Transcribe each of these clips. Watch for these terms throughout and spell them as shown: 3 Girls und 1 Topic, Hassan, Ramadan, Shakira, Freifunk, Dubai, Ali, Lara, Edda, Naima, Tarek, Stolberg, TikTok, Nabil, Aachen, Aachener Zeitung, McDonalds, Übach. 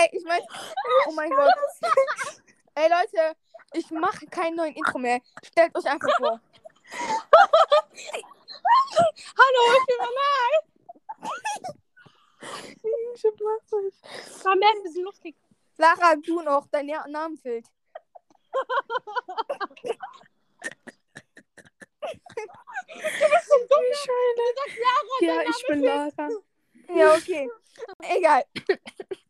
Ey, ich meine, oh mein Gott. Ey, Leute, ich mache keinen neuen Intro mehr. Stellt euch einfach vor. Hallo, ich bin Manal. Ich hab was. War mehr ein bisschen lustig. Lara, du noch, dein Name fehlt. Du bist so dumm. Du sagst Lara, ja, ich bin Lara. Ja, okay. Egal.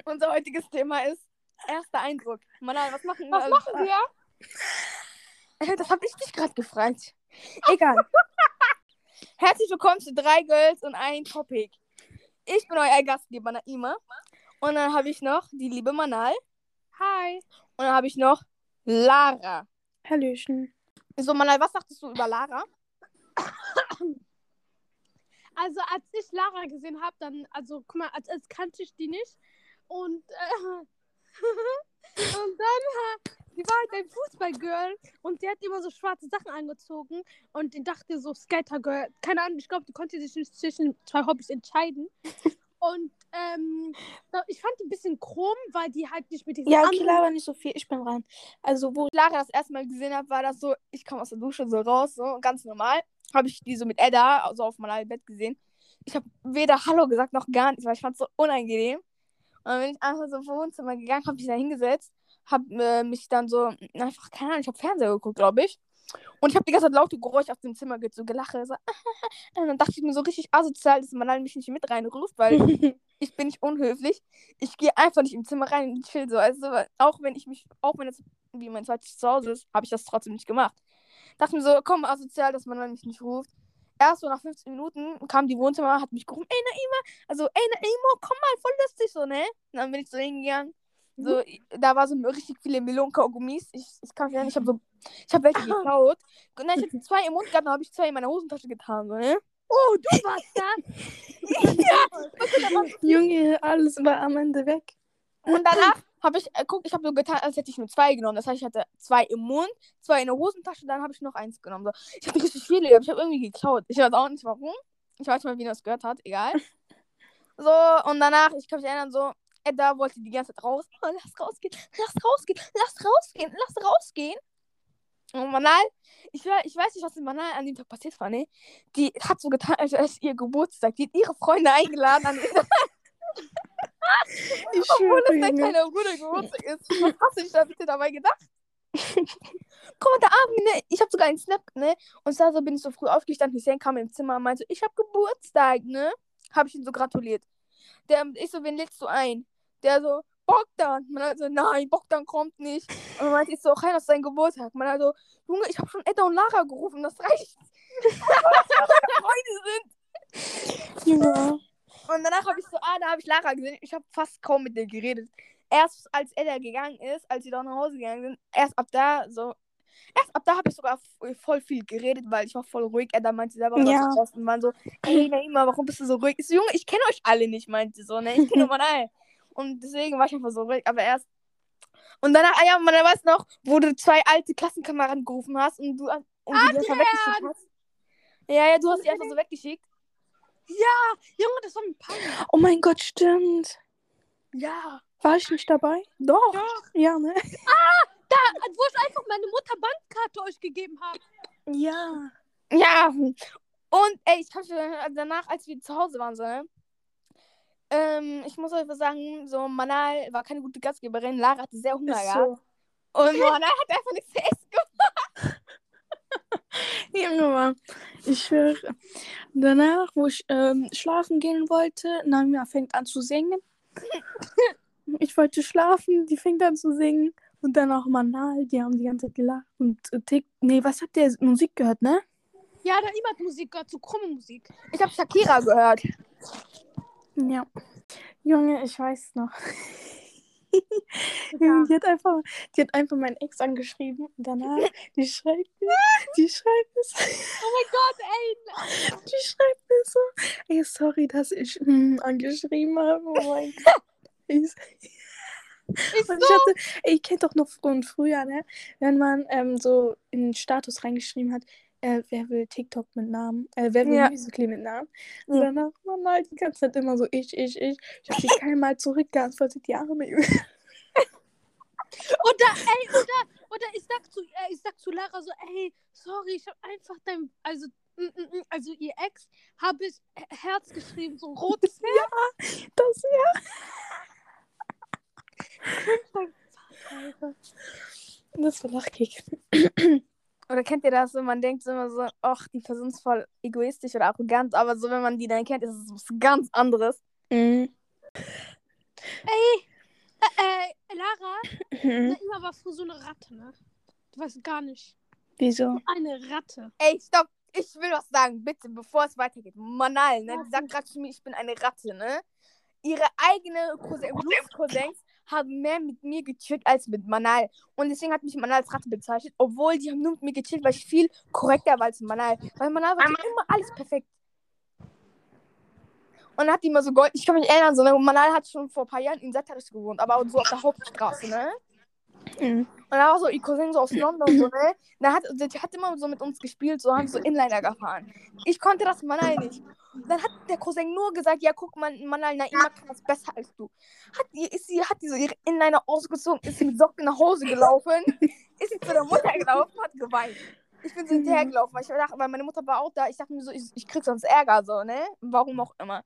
Unser heutiges Thema ist erster Eindruck. Manal, was machen wir? Was machen wir? Das habe ich dich gerade gefragt. Egal. Herzlich willkommen zu 3 Girls und 1 Topic. Ich bin euer Gastgeber, Naima. Und dann habe ich noch die liebe Manal. Hi. Und dann habe ich noch Lara. Hallöchen. So, Manal, was sagtest du über Lara? Also, als ich Lara gesehen habe, dann, also, guck mal, als kannte ich die nicht. Und, und dann, die war halt ein Fußballgirl und die hat immer so schwarze Sachen angezogen. Und ich dachte so, Skatergirl, keine Ahnung, ich glaube, die konnte sich nicht zwischen zwei Hobbys entscheiden. Und, ich fand die ein bisschen krumm, weil die halt nicht mit diesen anderen... Ja, okay, Lara, nicht so viel, ich bin rein. Also, wo ich Lara das erste Mal gesehen habe, war das so, ich komme aus der Dusche so raus, so ganz normal. Habe ich die so mit Edda, also auf meinem Bett gesehen. Ich habe weder Hallo gesagt, noch gar nichts, weil ich fand es so unangenehm. Und dann bin ich einfach so ins Wohnzimmer gegangen, habe mich da hingesetzt, habe mich dann so, einfach, keine Ahnung, ich habe Fernseher geguckt, glaube ich. Und ich habe die ganze Zeit laute Geräusche aus dem Zimmer gehört, so Gelache. So. Und dann dachte ich mir so richtig asozial, dass Manal mich nicht mit reinruft, weil ich bin nicht unhöflich. Ich gehe einfach nicht im Zimmer rein und chill so. Also auch wenn das wie mein zweites Zuhause ist, habe ich das trotzdem nicht gemacht. Dachte mir so, komm, asozial, dass Manal mich nicht ruft. Erst so nach 15 Minuten kam die Wohnzimmer, hat mich gerufen, ey Naima, also ey Naima, komm mal, voll lustig so, ne? Und dann bin ich so hingegangen. So, da war so richtig viele Melon-Kaugummis. Ich kann mich erinnern, ich hab welche geklaut. Und dann, ich hatte 2 im Mund gehabt, dann habe ich 2 in meiner Hosentasche getan, so, ne? Oh, du warst da! Ja. Junge, alles war am Ende weg. Und danach habe ich, guck, ich habe so getan, als hätte ich nur 2 genommen. Das heißt, ich hatte 2 im Mund, 2 in der Hosentasche, dann habe ich noch 1 genommen. So. Ich hatte richtig viele, aber ich habe irgendwie geklaut. Ich weiß auch nicht, warum. Ich weiß mal, wie das gehört hat, egal. So, und danach, ich kann mich erinnern, so, Edda wollte die ganze Zeit raus. Oh, lass rausgehen, lass rausgehen, lass rausgehen, lass rausgehen. Und Manal, ich weiß nicht, was mit Manal an dem Tag passiert war, ne? Die hat so getan, als wäre es ihr Geburtstag. Die hat ihre Freunde eingeladen an den Tag. Obwohl es dann keine Ruhe Geburtstag ist. Was hast du dich da bitte dabei gedacht? Komm, heute Abend, ne? Ich hab sogar einen Snap, ne? Und da so bin ich so früh aufgestanden. Hussein kam im Zimmer und meinte, ich hab Geburtstag, ne? Hab ich ihm so gratuliert. Ich so, wen lädst du ein? Der so, Bogdan. Man hat so, nein, Bogdan kommt nicht. Und man meinte, ich so, okay, das ist sein Geburtstag. Man hat so, Junge, ich hab schon Edda und Lara gerufen, das reicht. Meine Freunde sind. Ja. Und danach habe ich so, da habe ich Lara gesehen. Ich habe fast kaum mit ihr geredet. Erst als Edda gegangen ist, als sie da nach Hause gegangen sind, erst ab da habe ich sogar voll viel geredet, weil ich war voll ruhig. Edda meinte selber, was ja. Raus und waren so, hey Naima, warum bist du so ruhig? Ich so, Junge, ich kenne euch alle nicht, meinte sie so, ne? Ich kenne nur Manal. Und deswegen war ich einfach so ruhig, aber erst. Und danach, man weiß noch, wo du 2 alte Klassenkameraden gerufen hast und du die einfach weggeschickt hast. Ja, du hast die einfach so weggeschickt. Ja, Junge, das war ein Punk. Oh mein Gott, stimmt. Ja. War ich nicht dabei? Doch. Ja, ne? Da, wo ich einfach meine Mutter Bankkarte euch gegeben habe. Ja. Ja. Und, ey, ich kann schon danach, als wir zu Hause waren, so, ne? Ich muss euch was sagen, so, Manal war keine gute Gastgeberin. Lara hatte sehr Hunger, ja. So. Und Manal hat einfach nichts zu essen gemacht. Junge, Mann. Ich schwöre. Danach, wo ich schlafen gehen wollte, Naima fängt an zu singen. Ich wollte schlafen, die fängt an zu singen. Und dann auch Manal, die haben die ganze Zeit gelacht. Und was habt ihr? Musik gehört, ne? Ja, Naima hat Musik gehört, so krumme Musik. Ich hab Shakira gehört. Ja. Junge, ich weiß noch. Ja. Die hat einfach meinen Ex angeschrieben und danach, die schreibt es. Oh mein Gott, ey. Die schreibt mir so, ey, sorry, dass ich angeschrieben habe. Oh mein Gott. Ich kenne doch noch früher, ne? Wenn man so in den Status reingeschrieben hat, wer will TikTok mit Namen? Wer will Musical mit Namen? Und danach, Mama, die ganze Zeit immer so, ich. Ich hab die keinmal zurückgeantwortet, die Arme. Oder ich sag zu Lara so, ey, sorry, ich hab einfach dein, also ihr Ex, habe ich Herz geschrieben, so ein rotes Herz. Ja, das ja. Das war Lachkick. Oder kennt ihr das, wenn man denkt immer so, ach, die Person ist voll egoistisch oder arrogant, aber so, wenn man die dann kennt, ist es was ganz anderes. Mhm. Ey, Lara, Naima war früher so eine Ratte, ne? Du weißt gar nicht. Wieso? Eine Ratte. Ey, stopp, ich will was sagen, bitte, bevor es weitergeht. Manal, ne? Die sagt gerade zu mir, ich bin eine Ratte, ne? Ihre eigene Cousins haben mehr mit mir gechillt als mit Manal. Und deswegen hat mich Manal als Ratte bezeichnet, obwohl die haben nur mit mir gechillt, weil ich viel korrekter war als Manal. Weil Manal war immer alles perfekt. Und dann hat die immer so Gold. Ich kann mich nicht erinnern, sondern Manal hat schon vor ein paar Jahren in Satterisch gewohnt, aber so auf der Hauptstraße, ne? Mhm. Und da war so ihr Cousin so aus London, so, ne? Die hat immer so mit uns gespielt, so haben so Inliner gefahren. Ich konnte das Manal nicht. Dann hat der Cousin nur gesagt, ja, guck mal, Manal, Naima kann das besser als du. Hat die so ihre Inliner ausgezogen, ist mit Socken nach Hause gelaufen, ist sie zu der Mutter gelaufen, hat geweint. Ich bin so hinterhergelaufen, weil meine Mutter war auch da. Ich dachte mir so, ich krieg sonst Ärger, so, ne? Warum auch immer.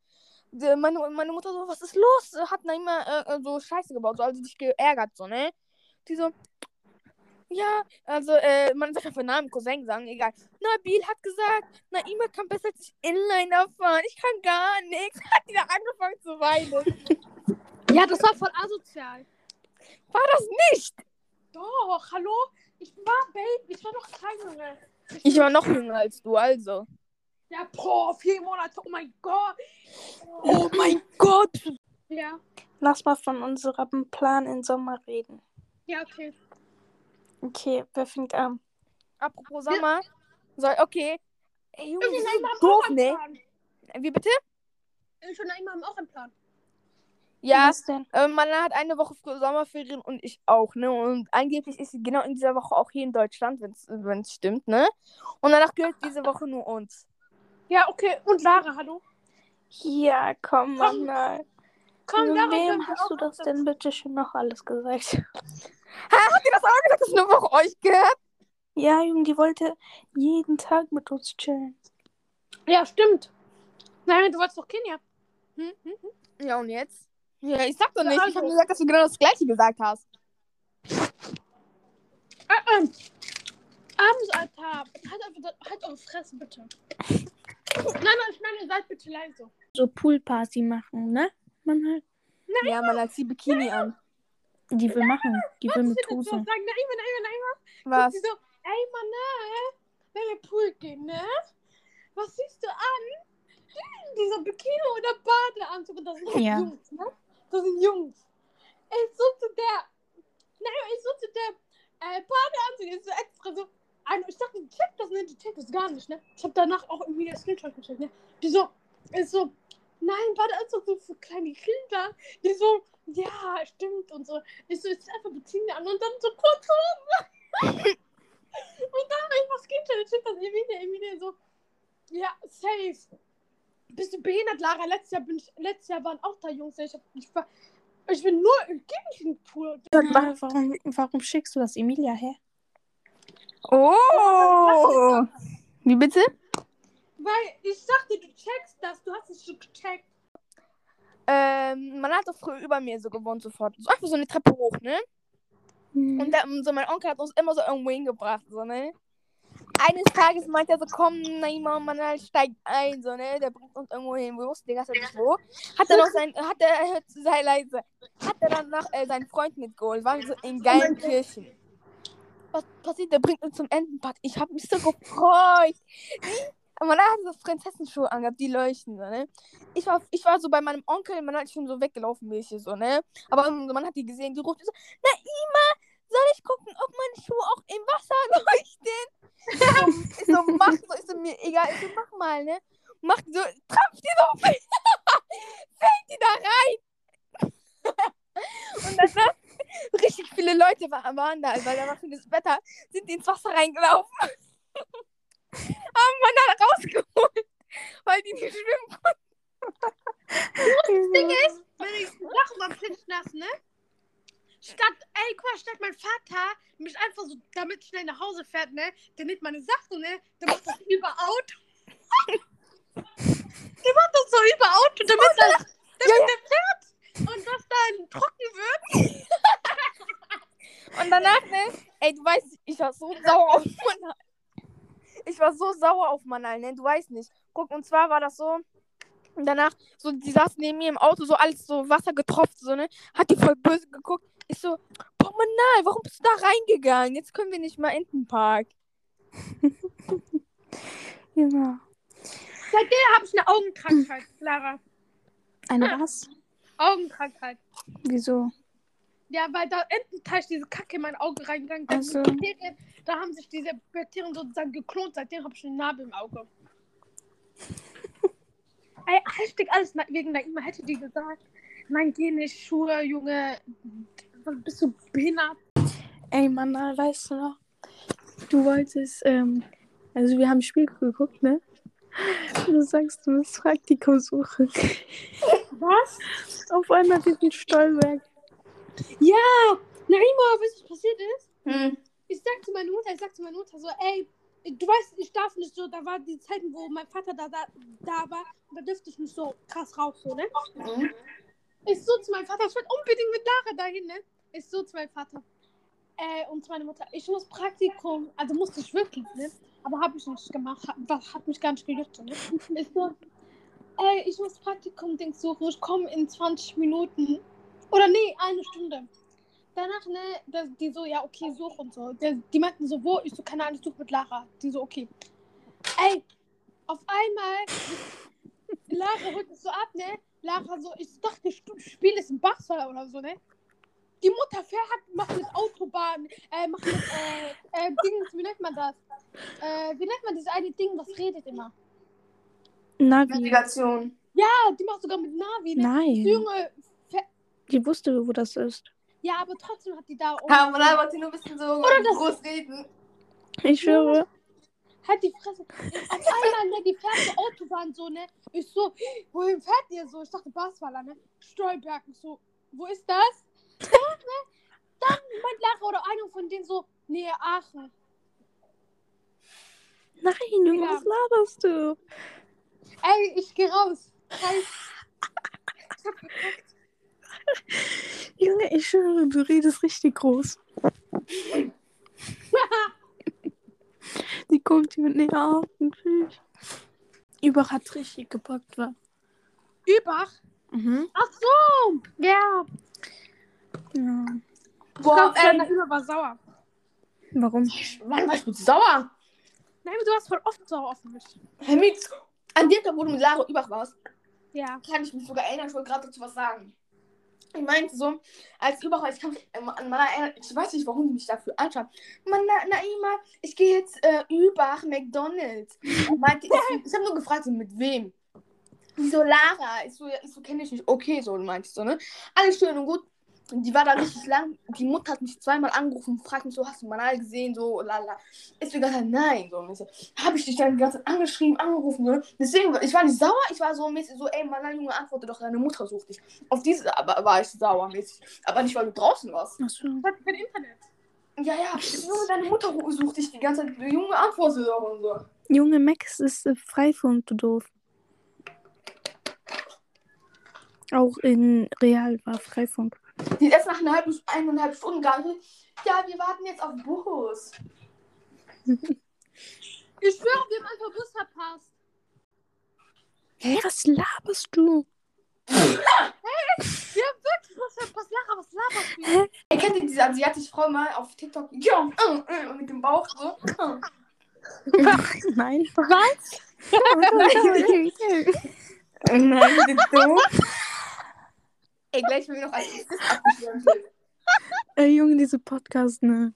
Meine Mutter so, was ist los? Hat Naima so Scheiße gebaut, so, also sich geärgert, so, ne? Die so, ja, also, man soll einfach Namen Cousin sagen, egal. Nabil hat gesagt, Naima kann besser als ich Inliner fahren, ich kann gar nichts. Hat die da angefangen zu weinen. Ja, das war voll asozial. War das nicht? Doch, hallo? Ich war noch klein, Junge. Ich war noch jünger als du, also. Ja, boah, 4 Monate, oh mein Gott. Oh mein Gott. Ja. Lass mal von unserem Plan im Sommer reden. Ja, okay. Okay, wer fängt an? Apropos Sommer. Ja. Okay. Ey, Junge, ich bin doof, ne? Wie bitte? Ich und Naima haben auch einen Plan. Ja, was denn? Man hat eine Woche Sommerferien und ich auch, ne? Und angeblich ist sie genau in dieser Woche auch hier in Deutschland, wenn es stimmt, ne? Und danach gehört diese Woche nur uns. Ja, okay. Und Lara, hallo? Ja, komm, Manal. Komm, Lara, wem hast du das denn bitte schon noch alles gesagt? Habt ihr das auch gesagt, dass nur Woche euch gehört? Ja, Junge, die wollte jeden Tag mit uns chillen. Ja, stimmt. Nein, du wolltest doch Kenia. Hm? Ja, und jetzt? Ja, ich sag doch nicht. Ich hab gesagt, dass du genau das Gleiche gesagt hast. Abends, Alter. Halt eure Fresse, bitte. Nein, ich meine, seid bitte leise. So Poolparty machen, ne? Man halt. Nein, ja, man hat sie Bikini an. Die will machen. Die will mit Hose. Nein. Was? Und die so, ey, Manal, wenn wir Pool gehen, ne? Was siehst du an? Dieser Bikini oder Badeanzug. Und das sind Jungs, ne? Das sind Jungs. Ich so zu der Badeanzug ist so extra so. Ich dachte, die checkt das nicht, die checkt das gar nicht, ne? Ich hab danach auch irgendwie das Screenshot gecheckt, ne? Die so, ist so, nein, Badeanzug so für kleine Kinder. Die so, ja, stimmt und so. Ich so, jetzt einfach beziehen an und dann so kurz rum. Und dann einfach Screenshot, ich check das Emilia so, ja, safe. Bist du behindert, Lara? Letztes Jahr waren auch da Jungs. Ich bin nur im Kindchenpool. Warum schickst du das Emilia her? Oh! Wie bitte? Weil ich dachte, du checkst das. Du hast es schon gecheckt. Man hat doch früher über mir so gewohnt sofort. So einfach so eine Treppe hoch, ne? Hm. Und dann, so mein Onkel hat uns immer so irgendwo hingebracht, so, ne? Eines Tages meint er so, komm, Naima, Manal steigt ein, so, ne, der bringt uns irgendwo hin, wir wussten die ganze Zeit nicht wo. Hat er dann noch seinen Freund mitgeholt, waren so in geilen Kirchen. Was passiert, der bringt uns zum Entenpark, ich hab mich so gefreut. Manal hat so Prinzessenschuhe angehabt, die leuchten, so, ne. Ich war so bei meinem Onkel, Manal ist schon so weggelaufen, welche, so, ne. Aber man hat die gesehen, die ruft so, Naima! Soll ich gucken, ob meine Schuhe auch im Wasser leuchten? Ich so, mir egal, ich so, mach mal, ne? Mach so, trampf die so, fällt die da rein! Und danach, richtig viele Leute waren da, weil da war schönes Wetter, sind die ins Wasser reingelaufen. rausgeholt, weil die nicht schwimmen konnten. Das Ding ist, wenn ich lache, war plitschnass, ne? Statt mein Vater mich einfach so damit schnell nach Hause fährt, ne? Der nimmt meine Sachen, ne? Der macht das über Auto. Der macht das so über Auto, damit der fährt und das dann trocken wird. Und danach, ne? Ey, du weißt, ich war so sauer auf Manal. Ne? Du weißt nicht. Guck, und zwar war das so, und danach, so, die saß neben mir im Auto, so alles so Wasser getropft, so, ne? Hat die voll böse geguckt. Ich so, boah, Manal, warum bist du da reingegangen? Jetzt können wir nicht mal Entenpark. Genau. Seitdem habe ich eine Augenkrankheit, Lara. Eine was? Augenkrankheit. Wieso? Ja, weil da Ententeich diese Kacke in mein Auge reingegangen ist. Also. Da haben sich diese Bakterien sozusagen geklont. Seitdem habe ich eine Narbe im Auge. Ey, heftig alles wegen Naima. Hätte die gesagt, nein, geh nicht, Schuhe, Junge. Bist du behindert? Ey, Manal, weißt du noch? Du wolltest, also wir haben ein Spiel geguckt, ne? Du sagst, du willst Praktikum suchen. Was? Auf einmal diesen Stolberg. Ja, Naima, weißt du, was passiert ist? Hm. Ich sag zu meiner Mutter so, ey, du weißt, ich darf nicht so, da war die Zeiten, wo mein Vater da war, da dürfte ich nicht so krass raus, so, ne? Mhm. Ist so zu meinem Vater, ich werde unbedingt mit Lara dahin, ne? Ist so zu meinem Vater. Und zu meiner Mutter, ich muss Praktikum, also musste ich wirklich, ne? Aber habe ich nicht gemacht, hat mich gar nicht gejuckt, ne? Ist so, ey, ich muss Praktikum-Dings suchen, ich komme in 20 Minuten. Oder nee, eine Stunde. Danach, ne, die so, ja, okay, such und so. Die meinten so, wo? Ich so, keine Ahnung, ich suche mit Lara. Die so, okay. Ey, auf einmal, Lara holt es so ab, ne? Lara so, ich dachte, Spiel ist in Barcelona oder so, ne? Die Mutter macht mit Autobahn, macht mit, Dings, wie nennt man das? Wie nennt man dieses eine Ding, was redet immer? Navigation. Ja, die macht sogar mit Navi, ne? Nein. Die wusste, wo das ist. Ja, aber trotzdem hat die da... Ja, aber da wollte sie nur ein bisschen so groß reden. Ich schwöre. Hat die Fresse. Auf einmal, ne, die fährt zur Autobahn so, ne. Ich so, wohin fährt ihr so? Ich dachte, Basweiler, ne. Stolberg. Ich so, wo ist das? Ja, ne? Dann meint Lara oder einer von denen so, nee, Aachen. Nein, Junge, was laberst du? Ey, ich geh raus. Ich hab geguckt. Junge, ich schwöre, du redest richtig groß. Die kommt hier mit näher auf den Fisch. Übach hat richtig gepackt, wa? Übach? Mhm. Ach so! Yeah. Ja. Boah, Übach war sauer. Warum? Wann war ich mit sauer? Nein, du warst voll oft sauer auf mich. Herr Mitz, an dem Tag, wo du mit Lara Übach warst, ja, kann ich mich sogar erinnern, ich wollte gerade dazu was sagen. Ich meinte so, als Überhaupt, ich kann mich an Manal erinnern, ich weiß nicht, warum die mich dafür anschauen. Naima, ich gehe jetzt Übach, McDonalds. Meinte, ich habe nur gefragt, so, mit wem? Die so, Lara, ich so kenne ich nicht. Okay, so meinte ich so, ne? Alles schön und gut. Die war da richtig lang. Die Mutter hat mich zweimal angerufen und fragt mich so, hast du Manal gesehen? So, lala. Ist mir gesagt, nein. So, habe ich dich dann die ganze Zeit angeschrieben, angerufen. Ne? Deswegen, ich war nicht sauer. Ich war so mäßig so, ey, Manal, Junge, antworte doch, deine Mutter sucht dich. Auf diese aber war ich sauer mäßig. Aber nicht, weil du draußen warst. Ach so. Ich hatte kein Internet. Ja. Junge, deine Mutter sucht dich die ganze Zeit. Junge, antworte doch und so. Junge, Max ist Freifunk, du doof. Auch in Real war Freifunk. Die ist erst nach eineinhalb Stunden gegangen. Ja, wir warten jetzt auf Bus. Ich schwöre, wir haben einfach Bus verpasst. Hä, was laberst du? Hä? Wir haben wirklich Bus verpasst. Lara, was laberst du? Hä? Ihr kennt ja diese asiatische Frau mal auf TikTok. Ja, und mit dem Bauch so. Nein. Was? Nein, du bist Ey, gleich will ich noch ein Eis abgeschlossen. Ey, Junge, diese Podcasts, ne?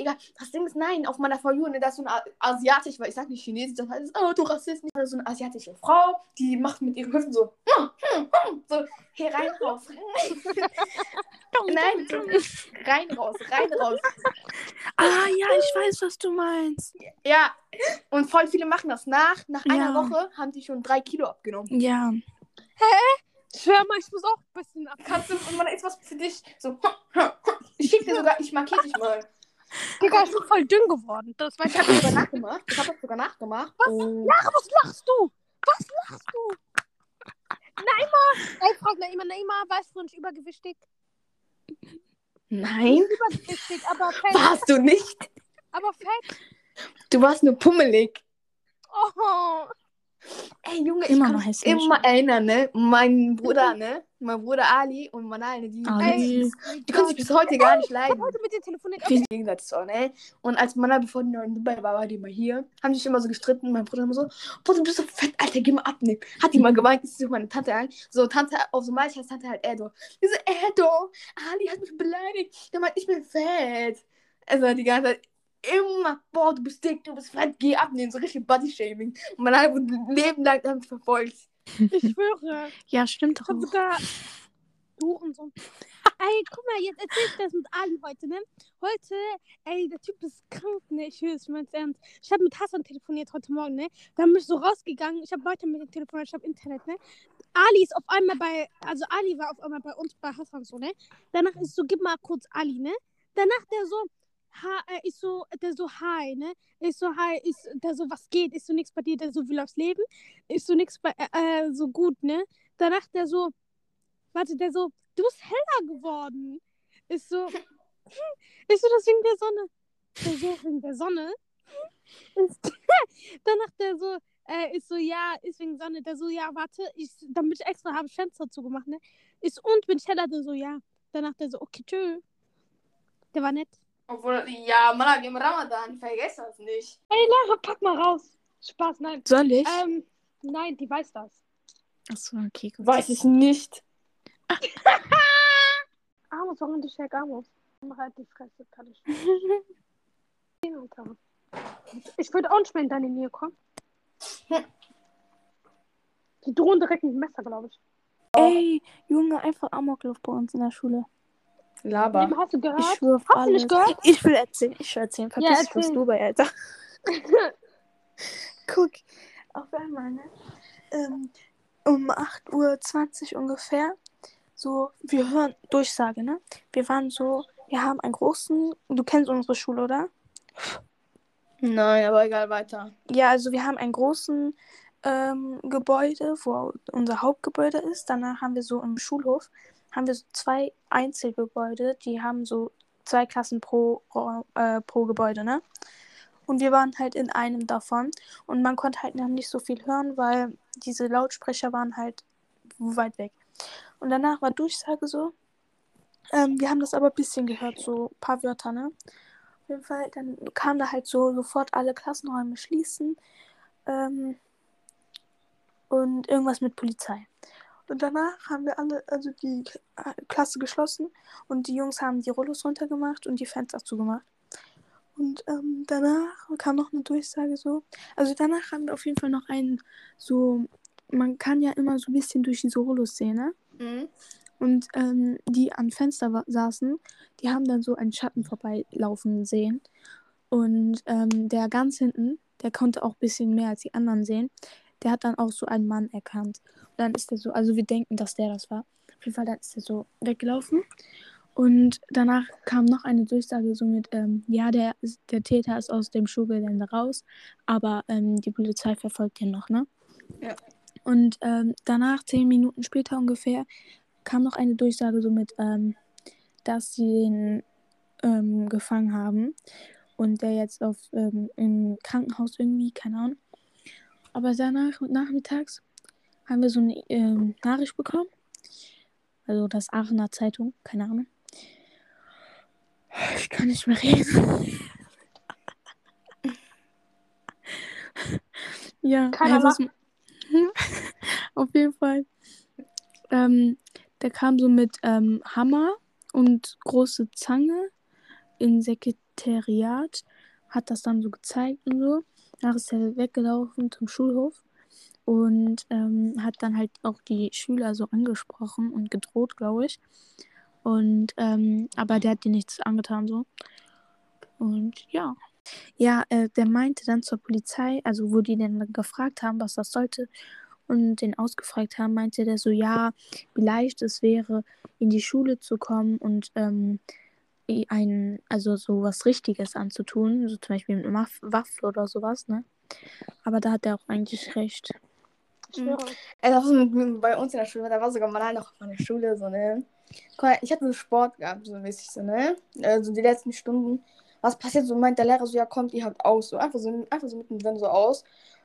egal, das Ding ist, nein, auf meiner For You, ne, da ist so eine asiatische, weil ich sag nicht Chinesisch, das heißt, oh, du Rassist, nicht. So eine asiatische Frau, die macht mit ihren Hüften so, so, hey, rein, raus. Nein, rein, raus. Ah, ja, ich weiß, was du meinst. Ja, und voll viele machen das nach. Nach einer Woche haben die schon 3 Kilo abgenommen. Ja. Hä? Ich schwör mal, ich muss auch ein bisschen ab. Kannst du, und man ist was für dich. So, ich schick dir sogar, ich markiere dich mal. Digga, ich bin voll dünn geworden. Das weiß ich, hab das sogar nachgemacht. Was? Oh. Lara, was lachst du? Naima! Ey, frag Naima, weißt du, nicht übergewichtig? Nein. Übergewichtig, aber fett. Warst du nicht? Aber fett. Du warst nur pummelig. Oh. Ey, Junge, ich kann mich immer erinnern, ne? Mein Bruder Ali und Manal, ne? Die können sich bis heute gar nicht leiden. Ich hab heute mit dir telefoniert. Okay. Gegenseitig auch, ne? Und als Manal, bevor die noch in Dubai war, die mal hier, haben sich immer so gestritten. Mein Bruder immer so, boah, du bist so fett, Alter, geh mal ab, ne? Hat die mal gemeint, ist meine Tante an. So, Tante, auf so Malch heißt Tante halt Edda. Die so, Edda, Ali hat mich beleidigt. Der meint, ich bin fett. Also die ganze Zeit immer, boah, du bist dick, du bist fett, geh abnehmen, so richtig Bodyshaming. Und man hat ein Leben lang damit verfolgt. Ich schwöre. Ja, stimmt doch. Ich hab sogar du und so. Ey, guck mal, jetzt erzähl ich das mit Ali heute, ne? Heute, ey, der Typ ist krank, ne? Ich höre es, ich mein's ernst. Ich hab mit Hassan telefoniert heute Morgen, ne? Da bin ich so rausgegangen, ich hab weiter mit dem telefoniert, ich hab Internet, ne? Ali ist auf einmal Ali war auf einmal bei uns, bei Hassan, so, ne? Danach ist so, gib mal kurz Ali, ne? Danach der so, was geht, ist so nix bei dir, der so will aufs Leben, ist so nix bei, so gut, ne, danach der so, du bist heller geworden, ist so das wegen der Sonne, danach der so, ist so, ja, ist wegen Sonne, der so, ja, warte, damit ich extra habe Fenster zugemacht, ne, ist und bin ich heller, der so, ja, danach der so, okay, tschö, der war nett. Obwohl, ja, Mann, im Ramadan, vergesst das nicht. Hey, Lara, pack mal raus. Spaß, nein. Soll ich? Nein, die weiß das. Achso, okay, gut. Weiß ich nicht. Amos, warum du schlägst Amos? Mach halt die Fresse, kann ich nicht. Ich würde auch nicht mehr in deine Nähe kommen. Die drohen direkt mit dem Messer, glaube ich. Ey, Junge, einfach Amoklauf bei uns in der Schule. Laber. Dem hast du gehört? Ich schwör auf alles. Hast du nicht gehört? Ich will erzählen. Verpiss dich aus Dubai, Alter. Guck, auf einmal, ne? Um 8:20 Uhr ungefähr, so, wir hören Durchsage, ne? Wir waren so, wir haben einen großen, du kennst unsere Schule, oder? Nein, aber egal, weiter. Ja, also wir haben einen großen Gebäude, wo unser Hauptgebäude ist. Danach haben wir so im Schulhof, haben wir so 2 Einzelgebäude, die haben so 2 Klassen pro Gebäude, ne? Und wir waren halt in einem davon und man konnte halt noch nicht so viel hören, weil diese Lautsprecher waren halt weit weg. Und danach war Durchsage so, wir haben das aber ein bisschen gehört, so ein paar Wörter, ne? Auf jeden Fall, dann kam da halt so, sofort alle Klassenräume schließen und irgendwas mit Polizei. Und danach haben wir alle, also die Klasse geschlossen und die Jungs haben die Rollos runtergemacht und die Fenster zugemacht. Und danach kam noch eine Durchsage so. Also danach haben wir auf jeden Fall noch einen so, man kann ja immer so ein bisschen durch diese Rollos sehen, ne? Mhm. Und die an Fenster saßen, die haben dann so einen Schatten vorbeilaufen sehen. Und der ganz hinten, der konnte auch ein bisschen mehr als die anderen sehen. Der hat dann auch so einen Mann erkannt. Und dann ist der so, also wir denken, dass der das war. Auf jeden Fall, dann ist der so weggelaufen. Und danach kam noch eine Durchsage so mit, ja, der Täter ist aus dem Schulgelände raus, aber die Polizei verfolgt ihn noch, ne? Ja. Und danach, 10 Minuten später ungefähr, kam noch eine Durchsage so mit, dass sie den gefangen haben und der jetzt auf im Krankenhaus irgendwie, keine Ahnung. Aber danach und nachmittags haben wir so eine Nachricht bekommen. Also das Aachener Zeitung, keine Ahnung. Ich kann nicht mehr reden. Ja, auf jeden Fall. Der kam so mit Hammer und große Zange im Sekretariat, hat das dann so gezeigt und so. Danach ist er weggelaufen zum Schulhof und hat dann halt auch die Schüler so angesprochen und gedroht, glaube ich. Und aber der hat dir nichts angetan, so. Und ja. Ja, der meinte dann zur Polizei, also wo die dann gefragt haben, was das sollte, und den ausgefragt haben, meinte der so, ja, vielleicht es wäre, in die Schule zu kommen und so was Richtiges anzutun, so zum Beispiel mit einer Waffe oder sowas, ne? Aber da hat er auch eigentlich recht. Mhm. Also bei uns in der Schule, da war sogar Manal noch auf meiner Schule, so, ne? Ich hatte so Sport gehabt, so mäßig, so, ne? Also die letzten Stunden. Was passiert? So meint der Lehrer so, ja, kommt, ihr habt aus. So einfach so mittendrin so aus.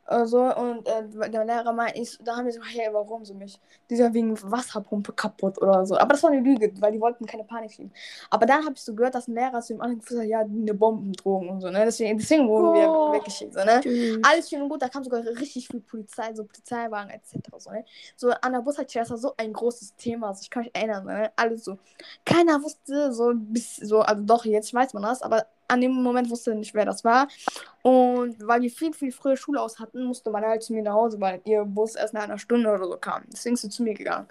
Der Lehrer meint, da haben wir so, hey, warum so mich? Dieser wegen Wasserpumpe kaputt oder so. Aber das war eine Lüge, weil die wollten keine Panik schieben. Aber dann habe ich so gehört, dass ein Lehrer zu dem anderen gesagt hat, ja, eine Bombendrohung und so, ne? Deswegen wurden wir weggeschickt, so, ne? Tschüss. Alles schön und gut, da kam sogar richtig viel Polizei, so Polizeiwagen etc. So, ne? So an der Bushaltestelle, das war so ein großes Thema, also ich kann mich erinnern, so, ne? Alles so. Keiner wusste so, also doch, jetzt weiß man das, aber an dem Moment wusste ich nicht, wer das war. Und weil wir viel, viel früher Schule aus hatten, musste man halt zu mir nach Hause, weil ihr Bus erst nach einer Stunde oder so kam. Deswegen ist sie zu mir gegangen.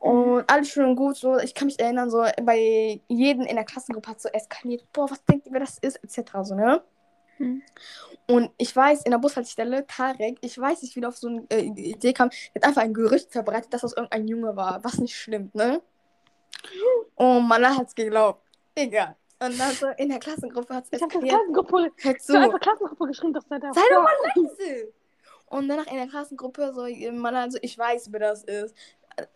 Und alles schön und gut. So, ich kann mich erinnern, so bei jedem in der Klassengruppe hat so eskaliert. Boah, was denkt ihr, wer das ist? Etc. So, ne? Und ich weiß, in der Bushaltestelle, Tarek, ich weiß nicht, wie der auf so eine Idee kam, hat einfach ein Gerücht verbreitet, dass das irgendein Junge war. Was nicht schlimm, ne? Und man hat's geglaubt. Egal. Und dann so in der Klassengruppe hat es eskaliert. Klassengruppe geschrieben, dass der da war. Sei doch mal leise! Und danach in der Klassengruppe so, ich weiß, wer das ist.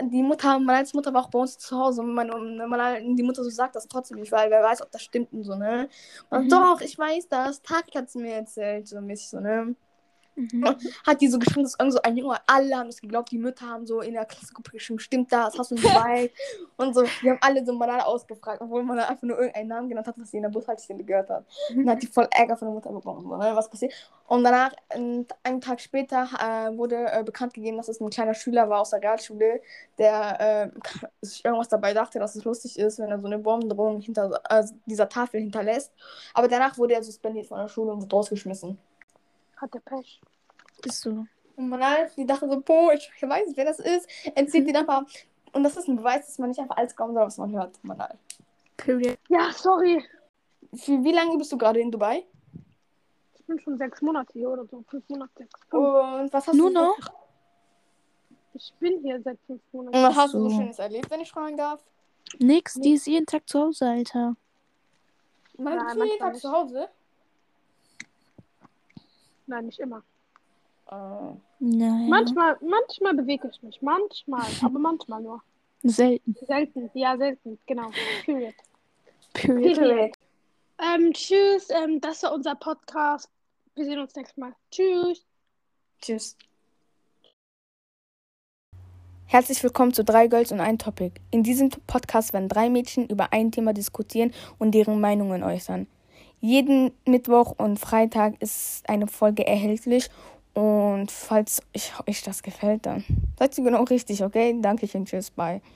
Die Mutter, Manals Mutter war auch bei uns zu Hause. Und die Mutter so sagt das trotzdem nicht, weil wer weiß, ob das stimmt und so, ne? Und doch, ich weiß das. Tarek hat es mir erzählt, so mäßig so, ne? Hat die so geschrieben, dass irgend so ein Junge, alle haben das geglaubt, die Mütter haben so in der Klassengruppe geschrieben, stimmt das, hast du in Dubai und so. Wir haben alle so Manal ausgefragt, obwohl man einfach nur irgendeinen Namen genannt hat, was sie in der Bushaltestelle gehört hat. Dann hat die voll Ärger von der Mutter bekommen, so, ne? Was passiert? Und danach, einen Tag später, wurde bekannt gegeben, dass es ein kleiner Schüler war aus der Realschule, der sich irgendwas dabei dachte, dass es lustig ist, wenn er so eine Bombendrohung hinter dieser Tafel hinterlässt. Aber danach wurde er suspendiert von der Schule und wurde rausgeschmissen. Hat der Pech. Ist so. Und Manal, die dachte so, ich weiß nicht, wer das ist. Erzählt die einfach. Und das ist ein Beweis, dass man nicht einfach alles glauben soll, was man hört, Manal. Ja, sorry. Für wie lange bist du gerade in Dubai? Ich bin schon 6 Monate hier oder so. 5 Monate, 6 Monate. Und was hast du noch? Ich bin hier seit 5 Monaten. Und was hast du so Schönes erlebt, wenn ich fragen darf? Nix, die ist jeden Tag zu Hause, Alter. Manal, bist du jeden Tag zu Hause? Nein, nicht immer. Nein. Manchmal bewege ich mich. Manchmal, aber manchmal nur. Selten, genau. Period. Tschüss, das war unser Podcast. Wir sehen uns nächstes Mal. Tschüss. Herzlich willkommen zu 3 Girls und 1 Topic. In diesem Podcast werden 3 Mädchen über ein Thema diskutieren und deren Meinungen äußern. Jeden Mittwoch und Freitag ist eine Folge erhältlich und falls euch das gefällt, dann seid ihr genau richtig, okay? Dankeschön, tschüss, bye.